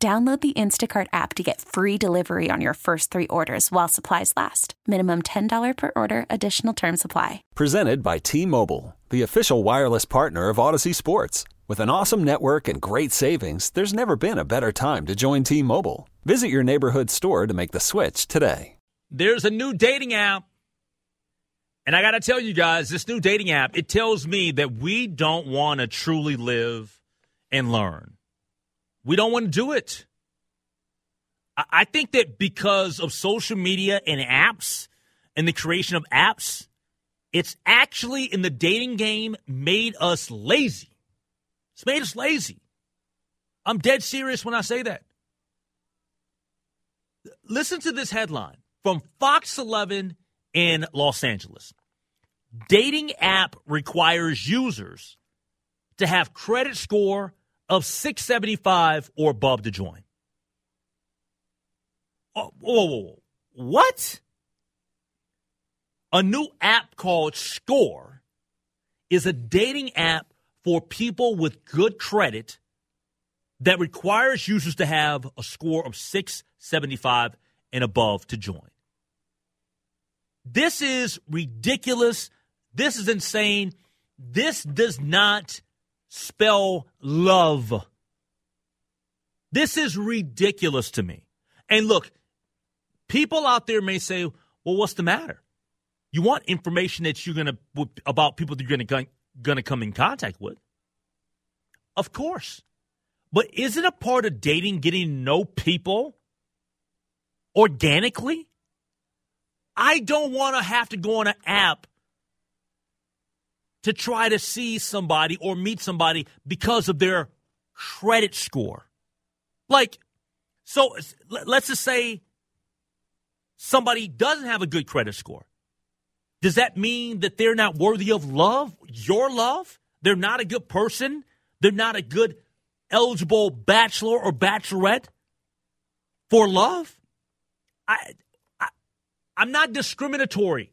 Download the Instacart app to get free delivery on your first three orders while supplies last. Minimum $10 per order. Additional terms apply. Presented by T-Mobile, the official wireless partner of Odyssey Sports. With an awesome network and great savings, there's never been a better time to join T-Mobile. Visit your neighborhood store to make the switch today. There's a new dating app. And I got to tell you guys, this new dating app, it tells me that we don't want to truly live and learn. We don't want to do it. I think that because of social media and apps and the creation of apps, it's actually in the dating game made us lazy. It's made us lazy. I'm dead serious when I say that. Listen to this headline from Fox 11 in Los Angeles. Dating app requires users to have credit score of 675 or above to join. Oh, what? A new app called Score is a dating app for people with good credit that requires users to have a score of 675 and above to join. This is ridiculous. This is insane. This does not spell love. This is ridiculous to me. And look, people out there may say, well, what's the matter? You want information that you're going to, about people that you're going to come in contact with. Of course. But isn't a part of dating getting to know people organically? I don't want to have to go on an app to try to see somebody or meet somebody because of their credit score. Like, so let's just say somebody doesn't have a good credit score. Does that mean that they're not worthy of love, your love? They're not a good person? They're not a good eligible bachelor or bachelorette for love? I'm not discriminatory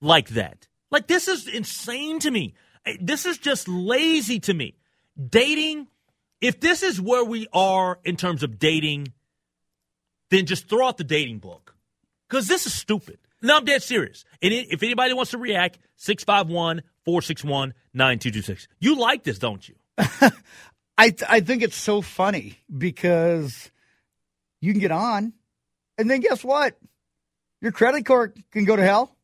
like that. Like, this is insane to me. This is just lazy to me. Dating, if this is where we are in terms of dating, then just throw out the dating book. Because this is stupid. No, I'm dead serious. And if anybody wants to react, 651-461-9226. You like this, don't you? I think it's so funny because you can get on, and then guess what? Your credit card can go to hell.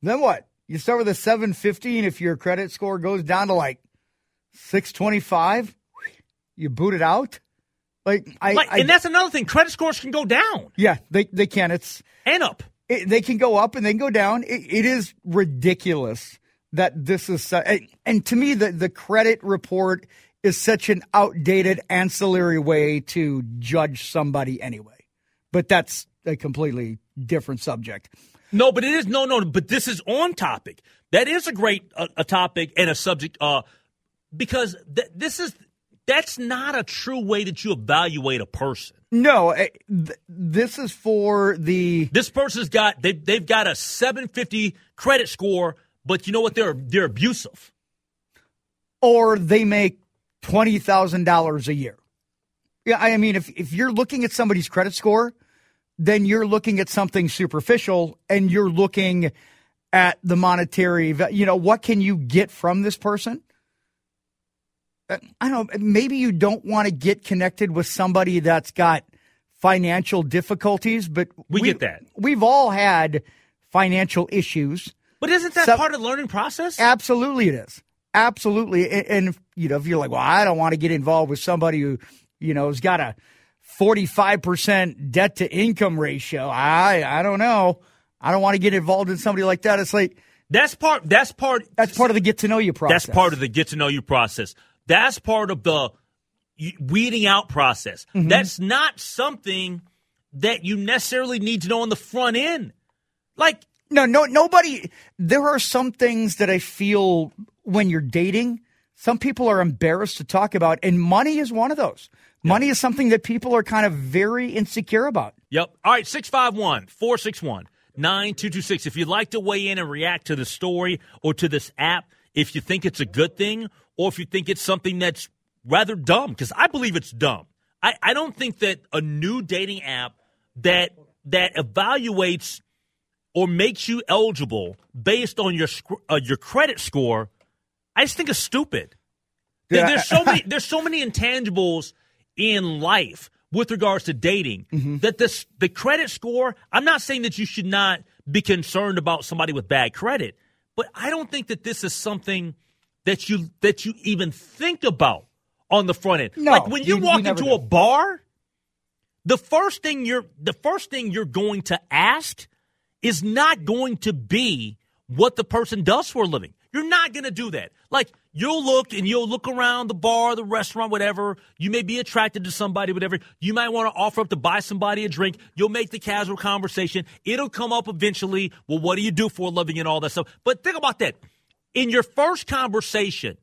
Then what? You start with a 750, and if your credit score goes down to like 625, you boot it out. And that's another thing. Credit scores can go down. Yeah, they can. And up. They can go up and they can go down. It is ridiculous that this is. And to me, the credit report is such an outdated ancillary way to judge somebody anyway. But that's a completely different subject. No, but it is. No, but this is on topic. That is a great a topic and a subject because that's not a true way that you evaluate a person. No, this is for the. This person's got they've got a 750 credit score, but you know what? They're abusive. Or they make $20,000 a year. Yeah, I mean, if you're looking at somebody's credit score, then you're looking at something superficial and you're looking at the monetary, what can you get from this person? I don't know. Maybe you don't want to get connected with somebody that's got financial difficulties, but we get that. We've all had financial issues. But isn't that part of the learning process? Absolutely it is. Absolutely. And if you're like, well, I don't want to get involved with somebody who, has got a 45% debt-to-income ratio. I don't know. I don't want to get involved in somebody like that. It's like that's part of the get-to-know-you process. That's part of the get-to-know-you process. That's part of the weeding out process. Mm-hmm. That's not something that you necessarily need to know on the front end. Like, nobody. There are some things that I feel when you're dating, some people are embarrassed to talk about, and money is one of those. Yep. Money is something that people are kind of very insecure about. Yep. All right, 651-461-9226. If you'd like to weigh in and react to the story or to this app, if you think it's a good thing or if you think it's something that's rather dumb, because I believe it's dumb. I don't think that a new dating app that evaluates or makes you eligible based on your credit score, I just think it's stupid. Yeah. There's so many intangibles in life with regards to dating that the credit score. I'm not saying that you should not be concerned about somebody with bad credit, but I don't think that this is something that you even think about on the front end. No, like when you walk into a bar, the first thing you're going to ask is not going to be what the person does for a living. You're not going to do that. Like, you'll look around the bar, the restaurant, whatever. You may be attracted to somebody, whatever. You might want to offer up to buy somebody a drink. You'll make the casual conversation. It'll come up eventually. Well, what do you do for a living and all that stuff? But think about that. In your first conversation,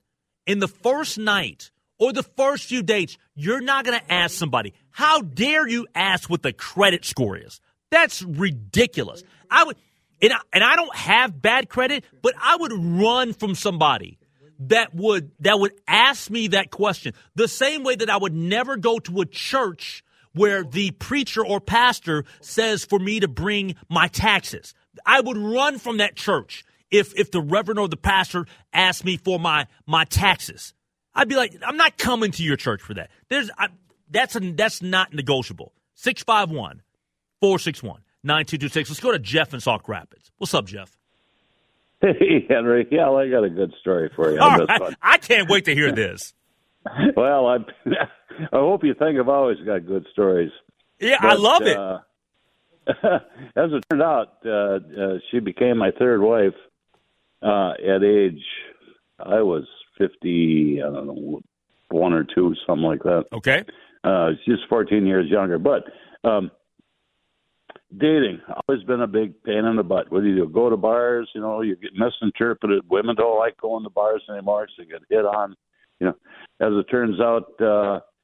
in the first night, or the first few dates, you're not going to ask somebody, how dare you ask what the credit score is? That's ridiculous. I don't have bad credit, but I would run from somebody that would ask me that question. The same way that I would never go to a church where the preacher or pastor says for me to bring my taxes. I would run from that church if the reverend or the pastor asked me for my taxes. I'd be like, I'm not coming to your church for that. That's not negotiable. 651-461-9226. Let's go to Jeff in Sauk Rapids. What's up, Jeff? Hey, Henry. Yeah, I got a good story for you. All right. I can't wait to hear this. Well, I hope you think I've always got good stories. Yeah, but I love it. As it turned out, she became my third wife at age, I was 50, I don't know, one or two, something like that. Okay. She's 14 years younger. But dating, always been a big pain in the butt. What do you do? Go to bars, you know, you get misinterpreted. Women don't like going to bars anymore, so you get hit on, you know. As it turns out...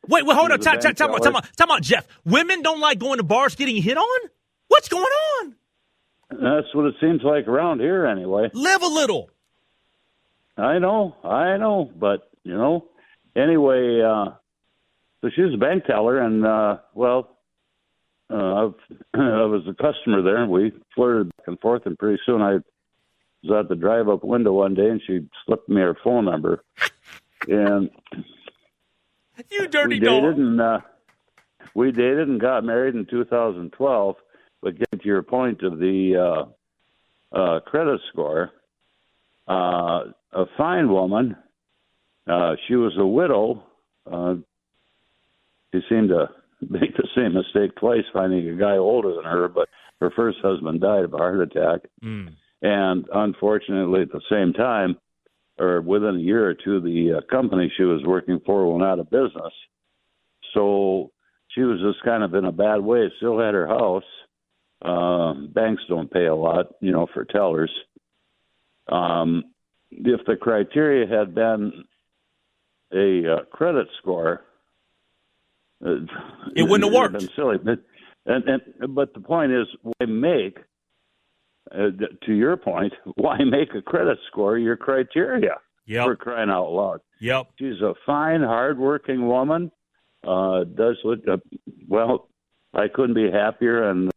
Wait, hold on. Time out, Jeff. Women don't like going to bars getting hit on? What's going on? That's what it seems like around here anyway. Live a little. I know. But, you know, anyway, so she was a bank teller, and, I was a customer there, and we flirted back and forth, and pretty soon I was at the drive-up window one day, and she slipped me her phone number. And... You dirty dog. We dated and got married in 2012. But getting to your point of the credit score, a fine woman, she was a widow. She seemed to make the same mistake twice, finding a guy older than her, but her first husband died of a heart attack. Mm. And unfortunately, at the same time, or within a year or two, the company she was working for went out of business. So she was just kind of in a bad way. Still had her house. Banks don't pay a lot, you know, for tellers. If the criteria had been a credit score, it wouldn't have worked. Been silly. But the point is, why make? To your point, why make a credit score your criteria? Yep. For crying out loud. Yep. She's a fine, hardworking woman. Does look well. I couldn't be happier, and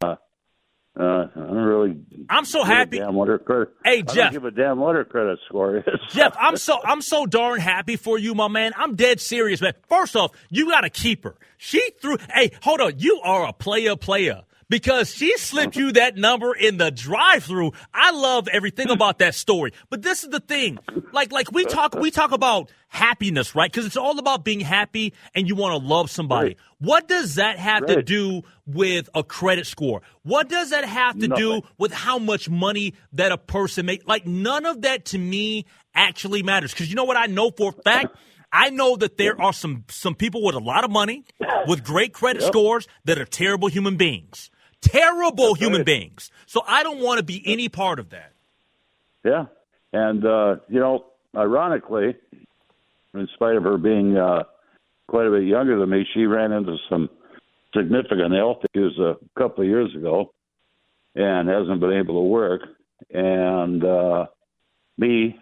I'm so happy. Hey, Jeff, I don't give a damn what her credit score is. Jeff, I'm so darn happy for you, my man. I'm dead serious, man. First off, you got to keep her. She threw. Hey, hold on. You are a player. Because she slipped you that number in the drive-thru. I love everything about that story. But this is the thing. Like we talk about happiness, right? Because it's all about being happy and you want to love somebody. Right. What does that have to do with a credit score? What does that have to do with how much money that a person makes? Like, none of that to me actually matters. Because you know what I know for a fact? I know that there are some people with a lot of money, with great credit scores, that are terrible human beings. Terrible human beings. So I don't want to be any part of that. Yeah. And, you know, ironically, in spite of her being quite a bit younger than me, she ran into some significant health issues a couple of years ago and hasn't been able to work. And me,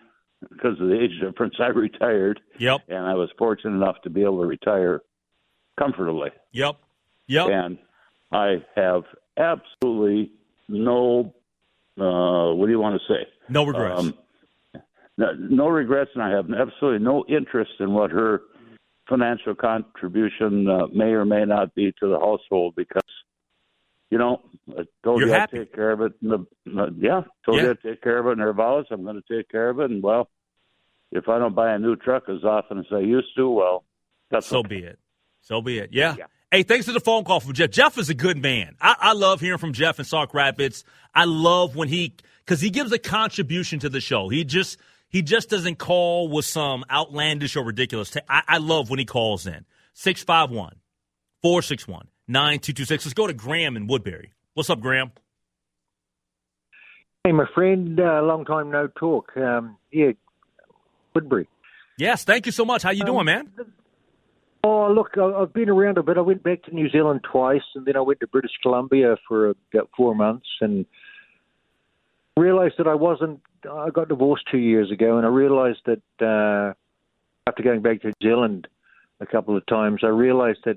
because of the age difference, I retired. Yep. And I was fortunate enough to be able to retire comfortably. Yep. Yep. And I have absolutely no, what do you want to say? No regrets. No regrets, and I have absolutely no interest in what her financial contribution may or may not be to the household because, you know, I told you I'd take care of it. I told you I'd take care of it in her vows. I'm going to take care of it. And, well, if I don't buy a new truck as often as I used to, well, that's So be it. Yeah. Hey, thanks for the phone call from Jeff. Jeff is a good man. I love hearing from Jeff in Sauk Rapids. I love when he – because he gives a contribution to the show. He just doesn't call with some outlandish or ridiculous I love when he calls in. 651-461-9226. Let's go to Graham in Woodbury. What's up, Graham? Hey, my friend. Long time no talk. Woodbury. Yes, thank you so much. How you doing, man? Oh, look, I've been around a bit. I went back to New Zealand twice, and then I went to British Columbia for about 4 months and realized that I got divorced 2 years ago, and I realized that after going back to New Zealand a couple of times, I realized that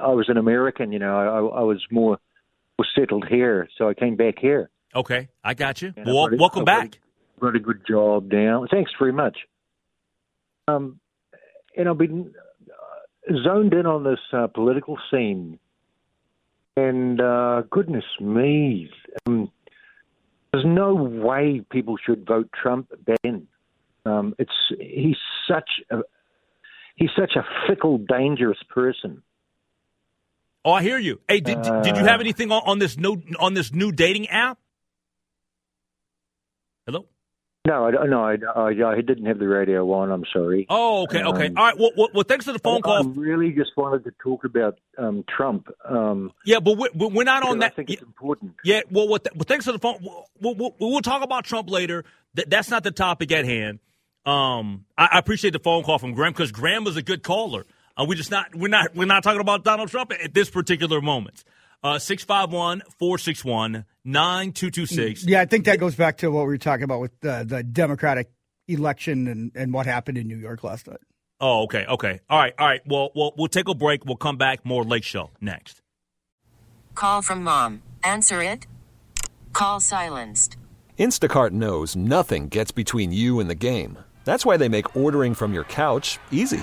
I was an American, you know. I was more settled here, so I came back here. Okay, I got you. Well, welcome back. I've got a good job now. Thanks very much. And I've been zoned in on this political scene, and goodness me, there's no way people should vote Trump back in. He's such a fickle, dangerous person. Oh, I hear you. Hey, did you have anything on this new dating app? Hello. No, I didn't have the radio on. I'm sorry. Oh, okay. All right. Well, thanks for the phone call. I really just wanted to talk about Trump. Yeah, but we're not on that. I think it's important. Yeah. Well, thanks for the phone. We'll talk about Trump later. That's not the topic at hand. I appreciate the phone call from Graham because Graham was a good caller. We're not talking about Donald Trump at this particular moment. 651-461-9226. Yeah, I think that goes back to what we were talking about with the Democratic election and what happened in New York last night. Oh, okay. All right. Well, we'll take a break. We'll come back. More Lake Show next. Call from mom. Answer it. Call silenced. Instacart knows nothing gets between you and the game. That's why they make ordering from your couch easy.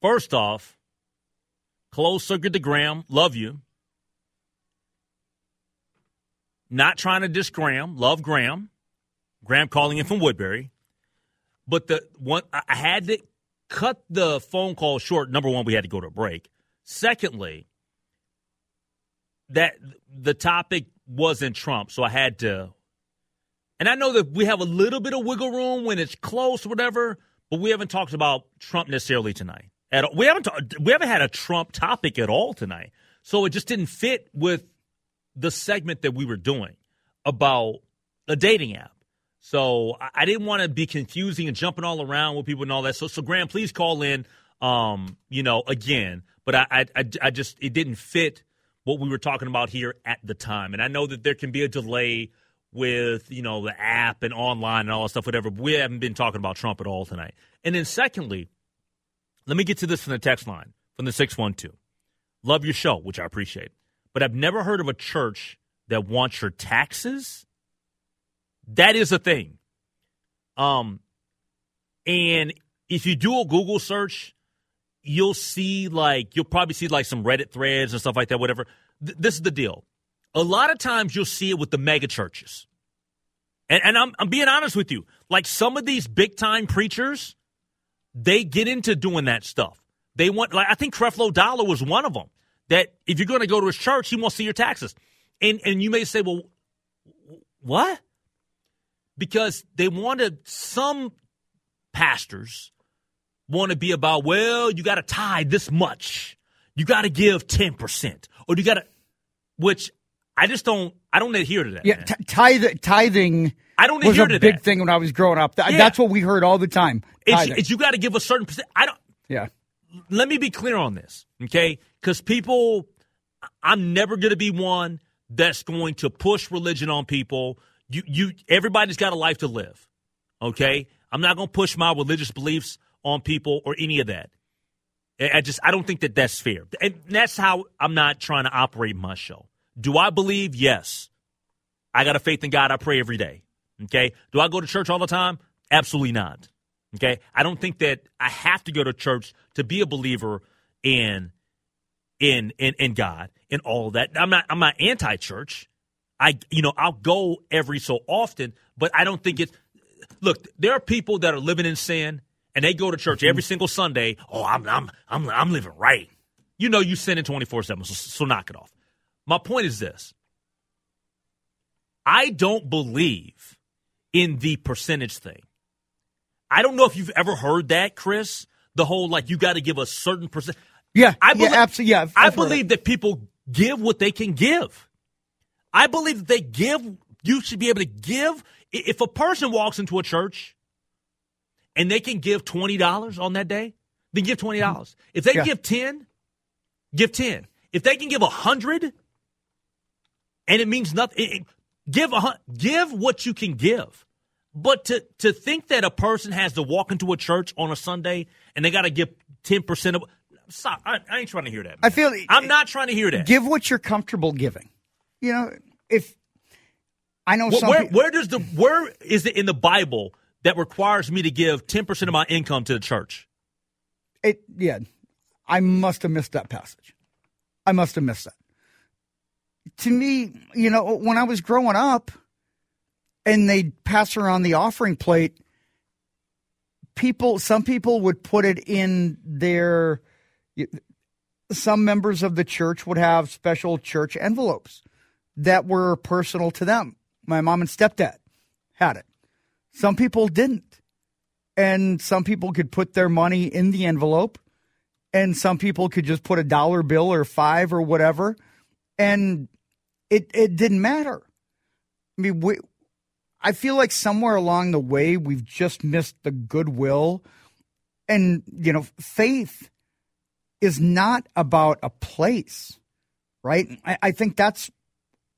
First off, close circuit to Graham, love you. Not trying to diss Graham, love Graham. Graham calling in from Woodbury. But the one I had to cut the phone call short. Number one, we had to go to a break. Secondly, that the topic wasn't Trump, so I had to. And I know that we have a little bit of wiggle room when it's close, or whatever. But we haven't talked about Trump necessarily tonight. At all. We haven't had a Trump topic at all tonight. So it just didn't fit with the segment that we were doing about a dating app. So I didn't want to be confusing and jumping all around with people and all that. So Graham, please call in, again. But I just it didn't fit what we were talking about here at the time. And I know that there can be a delay with, the app and online and all that stuff, whatever. But we haven't been talking about Trump at all tonight. And then secondly, let me get to this from the text line, from the 612. Love your show, which I appreciate. But I've never heard of a church that wants your taxes. That is a thing. And if you do a Google search, you'll probably see some Reddit threads and stuff like that, whatever. This is the deal. A lot of times you'll see it with the mega churches. And I'm being honest with you. Like some of these big time preachers, they get into doing that stuff. They want, I think Creflo Dollar was one of them. That if you're going to go to his church, he won't see your taxes. And you may say, well, what? Because they wanted, some pastors want to be about, well, you got to tithe this much. You got to give 10%. Or you got to, which I don't adhere to that. Yeah, tithing I don't was adhere a to big that. Thing when I was growing up. Yeah. That's what we heard all the time. It's you got to give a certain percent. Yeah. Let me be clear on this, okay? Because people, I'm never going to be one that's going to push religion on people. Everybody's got a life to live, okay? I'm not going to push my religious beliefs on people or any of that. I don't think that that's fair. And that's how I'm not trying to operate my show. Do I believe? Yes. I got a faith in God. I pray every day, okay? Do I go to church all the time? Absolutely not, okay? I don't think that I have to go to church to be a believer in God and all that. I'm not anti-church. I'll go every so often, but I don't think it's – look, there are people that are living in sin, and they go to church every single Sunday. Oh, I'm living right. You sinning 24/7, so knock it off. My point is this. I don't believe in the percentage thing. I don't know if you've ever heard that, Chris, the whole you got to give a certain percent. Yeah, absolutely. Yeah, I believe that people give what they can give. I believe that you should be able to give. If a person walks into a church and they can give $20 on that day, then give $20. If they give 10, give 10. If they can give 100 and it means nothing, give what you can give. But to think that a person has to walk into a church on a Sunday and they got to give 10% of, stop, I ain't trying to hear that. I feel I'm not trying to hear that. Give what you're comfortable giving. If I know something. Where is it in the Bible that requires me to give 10% of my income to the church? I must have missed that passage. I must have missed that. To me, when I was growing up and they'd pass around the offering plate, some people would put it in their – some members of the church would have special church envelopes that were personal to them. My mom and stepdad had it. Some people didn't. And some people could put their money in the envelope, and some people could just put $1 bill or 5 or whatever, and it didn't matter. I mean, I feel like somewhere along the way we've just missed the goodwill. And, faith is not about a place, right? I think that's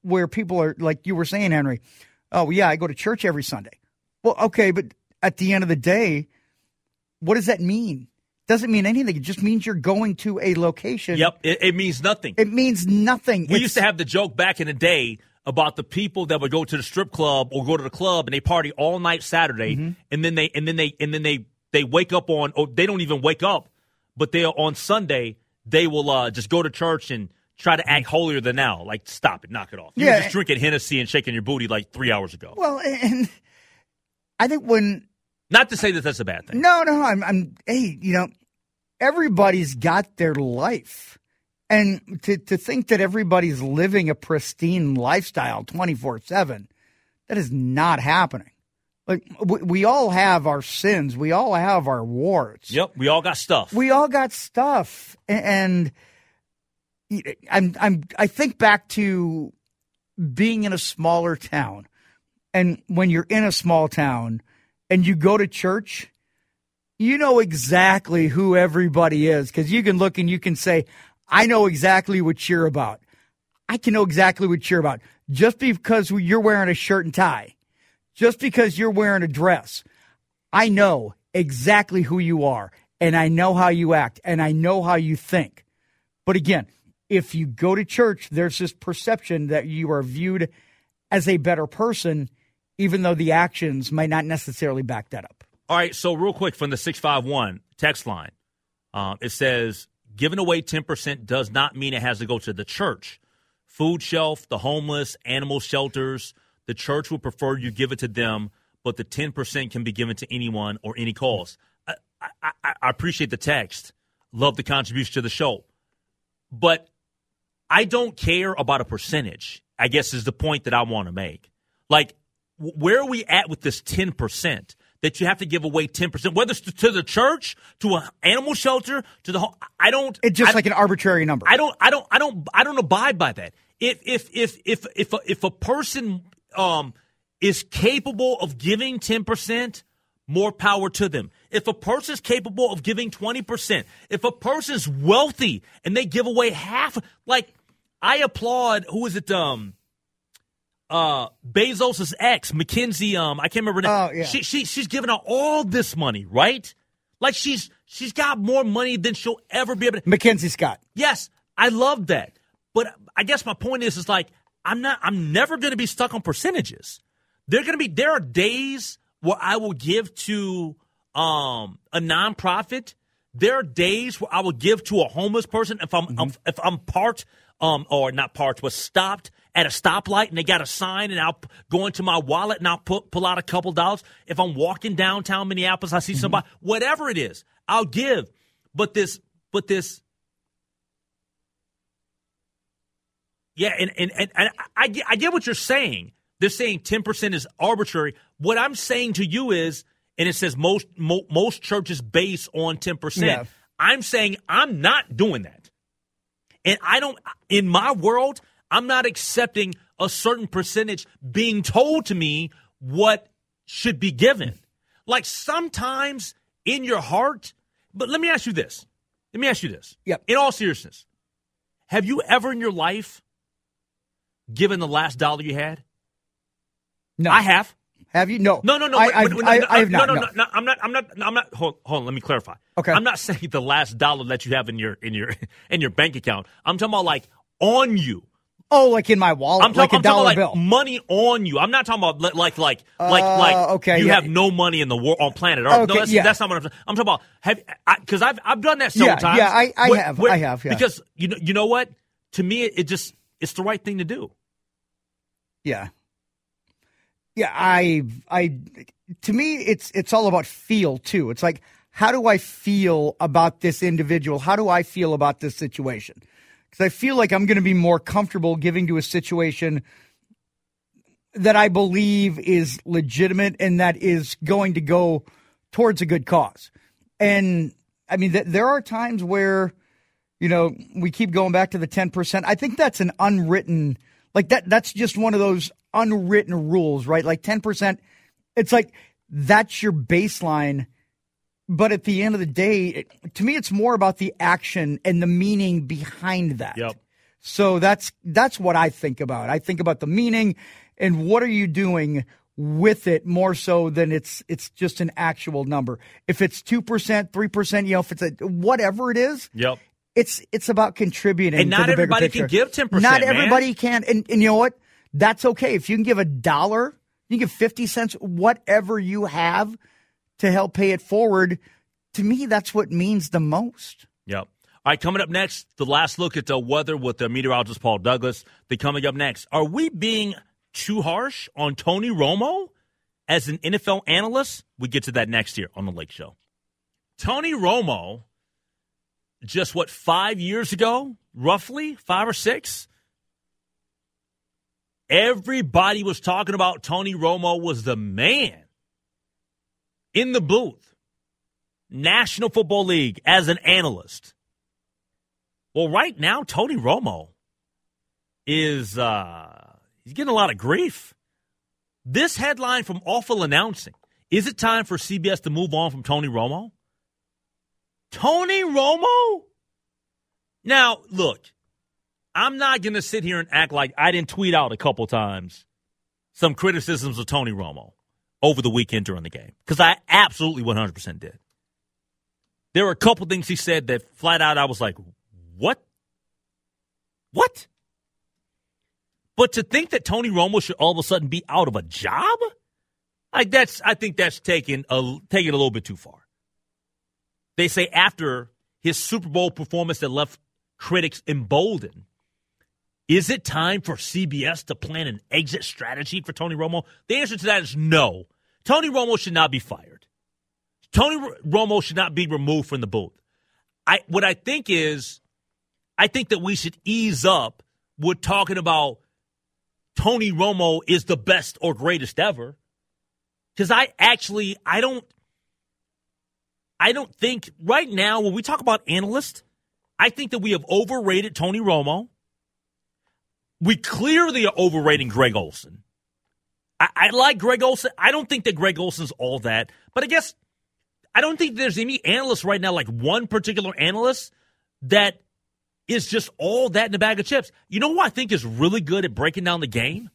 where people are, like you were saying, Henry, oh, yeah, I go to church every Sunday. Well, okay, but at the end of the day, what does that mean? doesn't mean anything. It just means you're going to a location. Yep, it means nothing. It means nothing. We used to have the joke back in the day about the people that would go to the strip club or go to the club and they party all night Saturday, mm-hmm. and then they wake up on, or they don't even wake up, but they are on Sunday. They will just go to church and try to act holier than now. Like, stop it, knock it off. You were just drinking Hennessy and shaking your booty like 3 hours ago. Well, and I think when, not to say that that's a bad thing. No, I'm everybody's got their life. And to think that everybody's living a pristine lifestyle 24/7, that is not happening. Like, we all have our sins. We all have our warts. Yep, we all got stuff. And I think back to being in a smaller town. And when you're in a small town and you go to church, you know exactly who everybody is, because you can look and you can say, I know exactly what you're about. I can know exactly what you're about. Just because you're wearing a shirt and tie, just because you're wearing a dress, I know exactly who you are, and I know how you act, and I know how you think. But again, if you go to church, there's this perception that you are viewed as a better person, even though the actions might not necessarily back that up. All right, so real quick from the 651 text line, it says, giving away 10% does not mean it has to go to the church. Food shelf, the homeless, animal shelters, the church would prefer you give it to them, but the 10% can be given to anyone or any cause. I appreciate the text. Love the contribution to the show. But I don't care about a percentage, I guess, is the point that I want to make. Like, where are we at with this 10%? That you have to give away 10%, whether it's to the church, to an animal shelter, to the home. I don't. It's just like an arbitrary number. I don't abide by that. If a person is capable of giving 10%, more power to them. If a person's capable of giving 20%, if a person's wealthy and they give away half, like, I applaud. Who is it? Bezos' ex, MacKenzie, I can't remember her name. Oh, yeah. She's giving out all this money, right? Like, she's got more money than she'll ever be able to. MacKenzie Scott. Yes, I love that. But I guess my point is like, I'm never going to be stuck on percentages. There are days where I will give to a nonprofit. There are days where I will give to a homeless person if I'm stopped at a stoplight and they got a sign, and I'll go into my wallet and I'll pull out a couple dollars. If I'm walking downtown Minneapolis, I see somebody, whatever it is, I'll give. And I get what you're saying. They're saying 10% is arbitrary. What I'm saying to you is, and it says most churches base on 10%. Yeah. I'm saying I'm not doing that. And I don't, in my world, I'm not accepting a certain percentage being told to me what should be given. Like, sometimes in your heart, but let me ask you this. Yep. In all seriousness, have you ever in your life given the last dollar you had? No. I have. Have you? No. No. I have not. I'm not. Hold on. Let me clarify. Okay. I'm not saying the last dollar that you have in your bank account. I'm talking about, like, on you. Oh, like in my wallet, I'm talking about a dollar bill. Money on you. I'm not talking about you have no money in the world on planet Earth. Okay, no, that's not what I'm talking about. I'm talking about, because I've done that several times. Yeah, I have. Because you know what? To me, it's the right thing to do. Yeah. Yeah, to me, it's all about feel too. It's like, how do I feel about this individual? How do I feel about this situation? I feel like I'm going to be more comfortable giving to a situation that I believe is legitimate and that is going to go towards a good cause. And, I mean, there are times where, we keep going back to the 10%. I think that's an unwritten – like, that's just one of those unwritten rules, right? Like, 10%, it's like, that's your baseline. But at the end of the day, to me, it's more about the action and the meaning behind that. Yep. So that's what I think about. I think about the meaning and what are you doing with it more so than it's just an actual number. If it's 2%, 3%, if it's whatever it is, yep, it's about contributing. And not everybody can give 10%. Not everybody can, and you know what? That's okay. If you can give $1, you can give 50 cents, whatever you have to help pay it forward. To me, that's what means the most. Yep. All right, coming up next, the last look at the weather with the meteorologist Paul Douglas. They're coming up next. Are we being too harsh on Tony Romo as an NFL analyst? We get to that next year on The Lake Show. Tony Romo, just 5 years ago, roughly, 5 or 6? Everybody was talking about Tony Romo was the man in the booth. National Football League as an analyst. Well, right now, Tony Romo is he's getting a lot of grief. This headline from Awful Announcing, is it time for CBS to move on from Tony Romo? Tony Romo? Now, look, I'm not going to sit here and act like I didn't tweet out a couple times some criticisms of Tony Romo over the weekend during the game, because I absolutely 100% did. There were a couple things he said that flat out I was like, What? But to think that Tony Romo should all of a sudden be out of a job? I think that's taking a little bit too far. They say after his Super Bowl performance that left critics emboldened, is it time for CBS to plan an exit strategy for Tony Romo? The answer to that is no. Tony Romo should not be fired. Tony Romo should not be removed from the booth. I think that we should ease up with talking about Tony Romo is the best or greatest ever, because I don't think right now when we talk about analysts, I think that we have overrated Tony Romo. We clearly are overrating Greg Olsen. I like Greg Olsen. I don't think that Greg Olsen's all that, but I guess I don't think there's any analyst right now, like one particular analyst that is just all that in a bag of chips. You know who I think is really good at breaking down the game?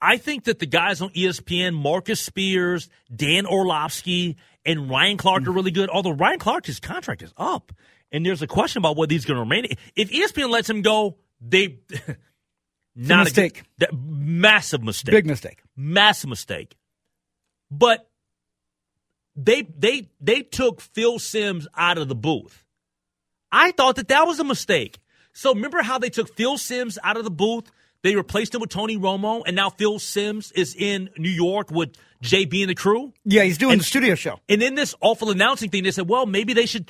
I think that the guys on ESPN, Marcus Spears, Dan Orlovsky, and Ryan Clark are really good, although Ryan Clark, his contract is up, and there's a question about whether he's going to remain. If ESPN lets him go, they – not a mistake. Massive mistake. Big mistake. Massive mistake. But they took Phil Simms out of the booth. I thought that was a mistake. So remember how they took Phil Simms out of the booth? They replaced him with Tony Romo, and now Phil Simms is in New York with JB and the crew? Yeah, he's doing the studio show. And then this Awful Announcing thing, they said, well, maybe they should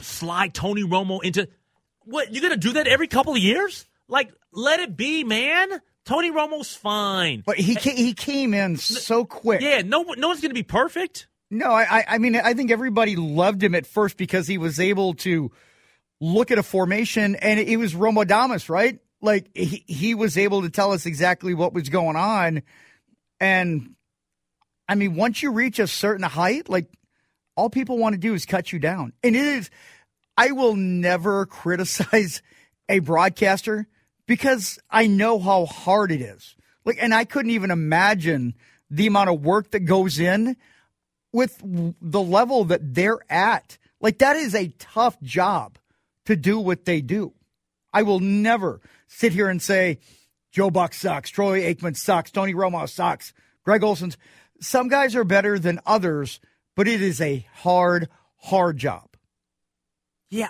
slide Tony Romo into – what, you're going to do that every couple of years? Like, let it be, man. Tony Romo's fine. But he came in so quick. Yeah, no one's going to be perfect. No, I mean, I think everybody loved him at first because he was able to look at a formation, and it was Romodamus, right? Like, he was able to tell us exactly what was going on. And, I mean, once you reach a certain height, like, all people want to do is cut you down. And I will never criticize a broadcaster because I know how hard it is. Like, and I couldn't even imagine the amount of work that goes in with the level that they're at. Like, that is a tough job to do what they do. I will never sit here and say, Joe Buck sucks, Troy Aikman sucks, Tony Romo sucks, Greg Olsen's. Some guys are better than others, but it is a hard, hard job. Yeah,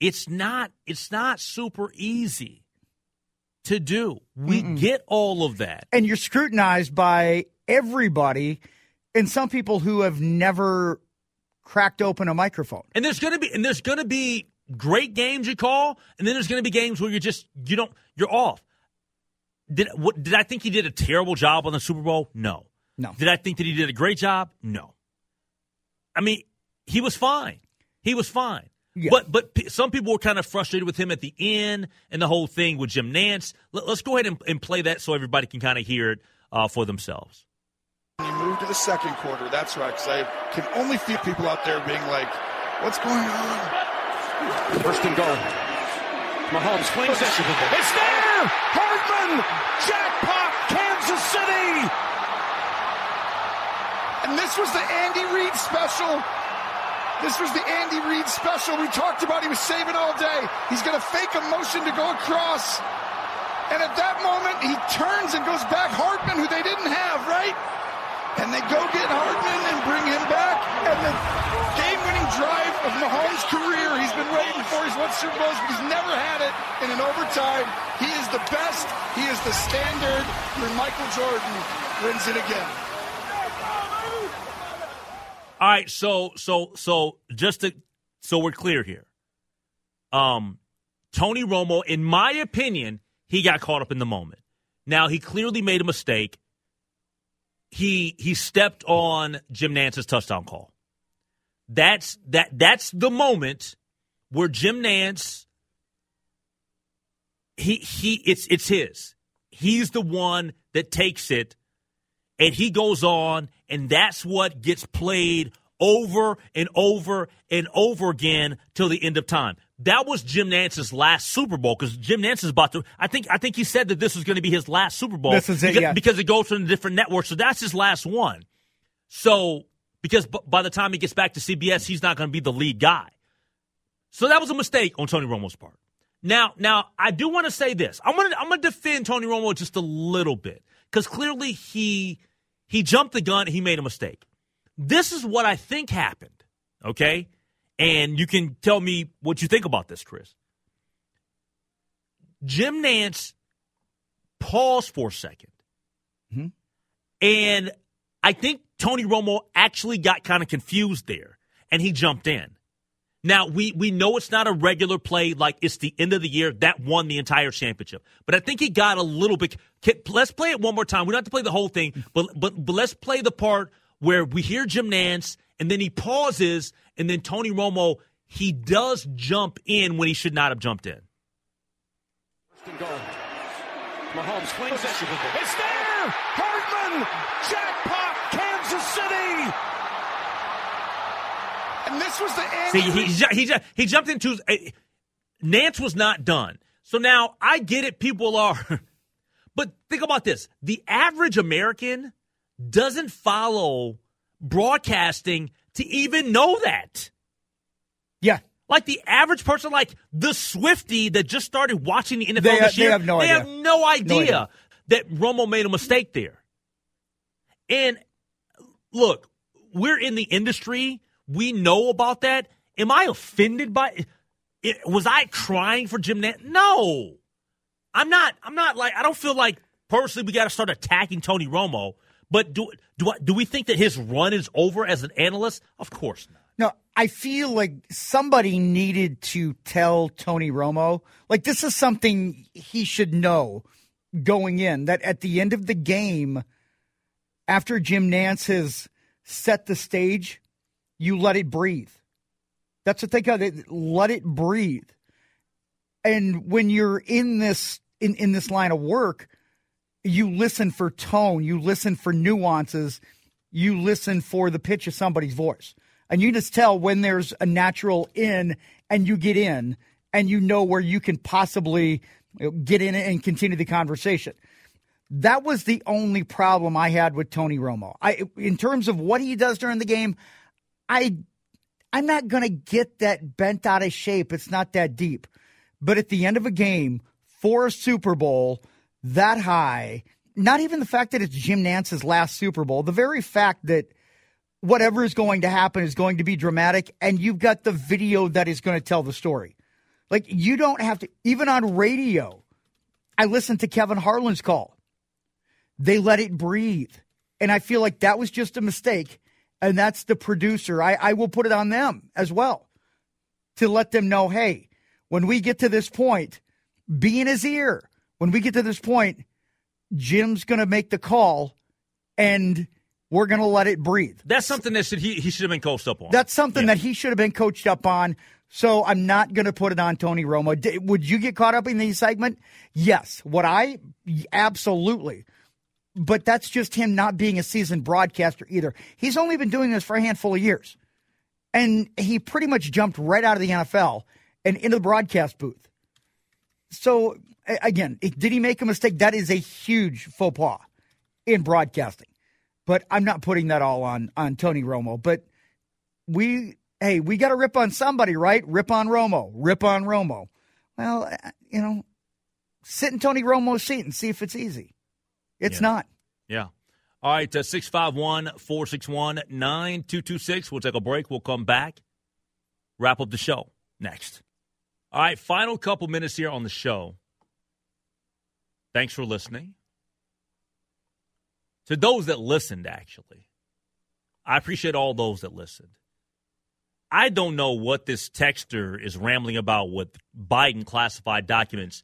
it's not super easy to do. We get all of that. And you're scrutinized by everybody. And some people who have never cracked open a microphone. And there's going to be great games you call, and then there's going to be games where you're off. Did I think he did a terrible job on the Super Bowl? No. Did I think that he did a great job? No. I mean, he was fine. Yeah. But some people were kind of frustrated with him at the end and the whole thing with Jim Nantz. Let's go ahead and play that so everybody can kind of hear it for themselves. You move to the second quarter. That's right, because I can only feel people out there being like, what's going on? First and goal. Mahomes swings it. It's there! Hartman! Jackpot! Kansas And this was the Andy Reid special. This was the Andy Reid special. We talked about he was saving all day. He's going to fake a motion to go across. And at that moment, he turns and goes back Hartman, who they didn't have, right? And they go get Hartman and bring him back. And the game-winning drive of Mahomes' career, he's been waiting for. He's won Super Bowls, but he's never had it in an overtime. He is the best. He is the standard. When Michael Jordan wins it again. All right, so we're clear here. Tony Romo, in my opinion, he got caught up in the moment. Now, he clearly made a mistake. He stepped on Jim Nance's touchdown call. That's the moment where Jim Nantz, it's his. He's the one that takes it, and he goes on. And that's what gets played over and over and over again till the end of time. That was Jim Nance's last Super Bowl, because Jim Nantz is about to – I think he said that this was going to be his last Super Bowl. This is it, yeah. Because it goes to a different network. So that's his last one. So because by the time he gets back to CBS, he's not going to be the lead guy. So that was a mistake on Tony Romo's part. Now I do want to say this. I'm going to defend Tony Romo just a little bit, because clearly he jumped the gun. He made a mistake. This is what I think happened, okay? And you can tell me what you think about this, Chris. Jim Nantz paused for a second. Mm-hmm. And I think Tony Romo actually got kind of confused there, and he jumped in. Now, we know it's not a regular play, like it's the end of the year. That won the entire championship. But I think he got a little bit – let's play it one more time. We don't have to play the whole thing, but let's play the part where we hear Jim Nantz, and then he pauses, and then Tony Romo, he does jump in when he should not have jumped in. Mahomes flings it. It's there! Hartman! Jackpot, Kansas City! And this was the end. See, he jumped into – Nantz was not done. So now I get it. People are – but think about this. The average American doesn't follow broadcasting to even know that. Yeah. Like the average person, like the Swiftie that just started watching the NFL this year, they have no idea that Romo made a mistake there. And, look, we're in the industry – we know about that. Am I offended by it? Was I crying for Jim Nantz? No. I'm not like, I don't feel like personally we got to start attacking Tony Romo. But do we think that his run is over as an analyst? Of course not. No, I feel like somebody needed to tell Tony Romo, like, this is something he should know going in, that at the end of the game, after Jim Nantz has set the stage, you let it breathe. That's what they got. Let it breathe. And when you're in this in this line of work, you listen for tone. You listen for nuances. You listen for the pitch of somebody's voice. And you just tell when there's a natural in, and you get in, and you know where you can possibly get in and continue the conversation. That was the only problem I had with Tony Romo. In terms of what he does during the game, I'm not going to get that bent out of shape. It's not that deep. But at the end of a game, for a Super Bowl, that high, not even the fact that it's Jim Nance's last Super Bowl, the very fact that whatever is going to happen is going to be dramatic, and you've got the video that is going to tell the story. Like, you don't have to, even on radio, I listened to Kevin Harlan's call. They let it breathe. And I feel like that was just a mistake. And that's the producer. I will put it on them as well to let them know, hey, when we get to this point, be in his ear. When we get to this point, Jim's going to make the call, and we're going to let it breathe. That's something that he should have been coached up on. That's something that he should have been coached up on. So I'm not going to put it on Tony Romo. Would you get caught up in the segment? Yes. Would I? Absolutely. But that's just him not being a seasoned broadcaster either. He's only been doing this for a handful of years. And he pretty much jumped right out of the NFL and into the broadcast booth. So, again, did he make a mistake? That is a huge faux pas in broadcasting. But I'm not putting that all on Tony Romo. But we got to rip on somebody, right? Rip on Romo. Rip on Romo. Well, sit in Tony Romo's seat and see if it's easy. It's not. Yeah. All right, 651-461-9226. We'll take a break. We'll come back. Wrap up the show next. All right, final couple minutes here on the show. Thanks for listening. To those that listened, actually, I appreciate all those that listened. I don't know what this texter is rambling about with Biden classified documents.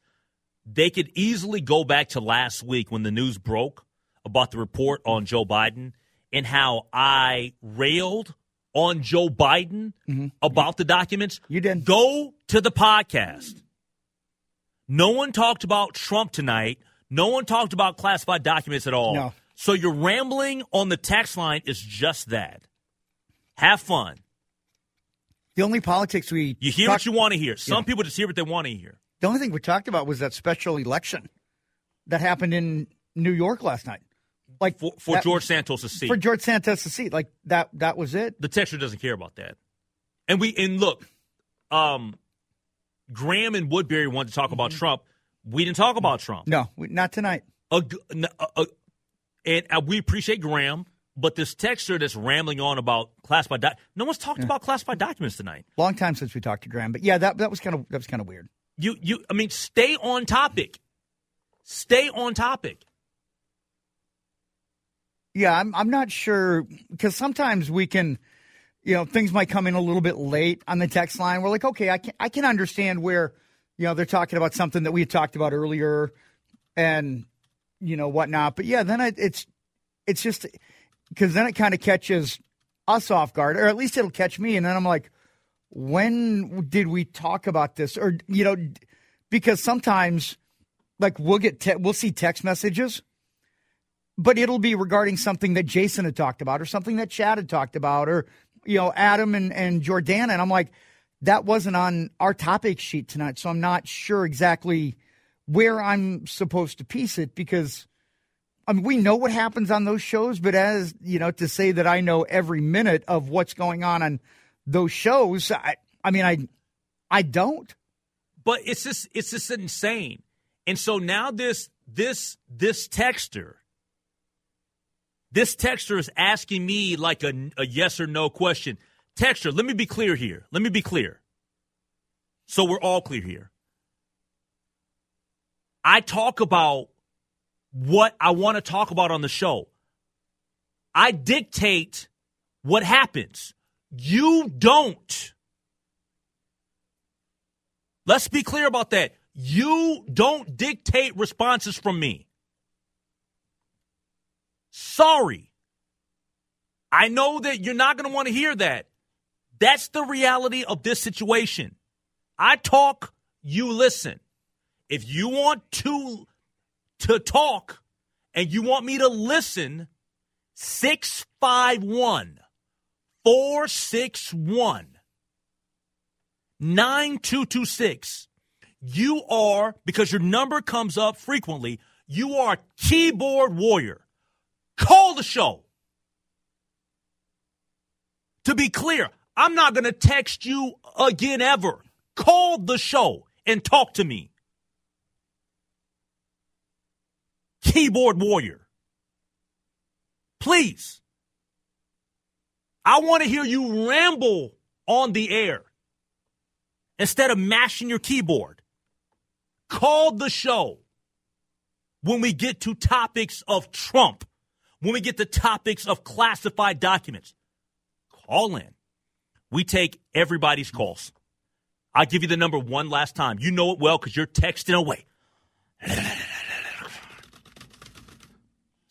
They could easily go back to last week when the news broke about the report on Joe Biden and how I railed on Joe Biden about the documents. You didn't. Go to the podcast. No one talked about Trump tonight. No one talked about classified documents at all. No. So your rambling on the text line is just that. Have fun. The only politics we... You hear what you want to hear. Some people just hear what they want to hear. The only thing we talked about was that special election that happened in New York last night. Like for George Santos' seat. For George Santos' seat. Like, that was it. The texter doesn't care about that. And look, Graham and Woodbury wanted to talk about Trump. We didn't talk about Trump. No, not tonight. And we appreciate Graham, but this texter that's rambling on about classified documents. No one's talked about classified documents tonight. Long time since we talked to Graham. But, yeah, that was kind of weird. I mean, stay on topic. Stay on topic. Yeah, I'm not sure, because sometimes we can, things might come in a little bit late on the text line. We're like, okay, I can understand where, they're talking about something that we had talked about earlier and, whatnot. But yeah, then it's just because then it kind of catches us off guard, or at least it'll catch me. And then I'm like, when did we talk about this? Or, because sometimes like we'll see text messages. But it'll be regarding something that Jason had talked about or something that Chad had talked about or, Adam and Jordana. And I'm like, that wasn't on our topic sheet tonight. So I'm not sure exactly where I'm supposed to piece it because, I mean, we know what happens on those shows. But as, to say that I know every minute of what's going on those shows, I mean, I don't. But it's just insane. And so now this texter. This texter is asking me like a yes or no question. Texter, let me be clear here. Let me be clear. So we're all clear here. I talk about what I want to talk about on the show. I dictate what happens. You don't. Let's be clear about that. You don't dictate responses from me. Sorry. I know that you're not going to want to hear that. That's the reality of this situation. I talk, you listen. If you want to talk and you want me to listen, 651-461-9226. You are, because your number comes up frequently, you are a keyboard warrior. Call the show. To be clear, I'm not going to text you again ever. Call the show and talk to me. Keyboard warrior. Please. I want to hear you ramble on the air instead of mashing your keyboard. Call the show when we get to topics of Trump. When we get to topics of classified documents, call in. We take everybody's calls. I'll give you the number one last time. You know it well because you're texting away.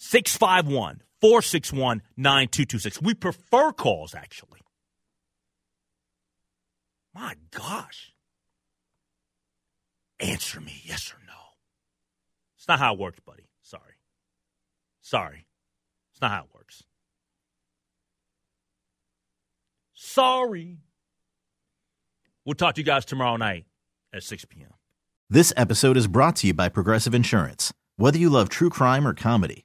651-461-9226. We prefer calls, actually. My gosh. Answer me yes or no. It's not how it works, buddy. Sorry. Not how it works. Sorry. We'll talk to you guys tomorrow night at 6 p.m. This episode is brought to you by Progressive Insurance. Whether you love true crime or comedy,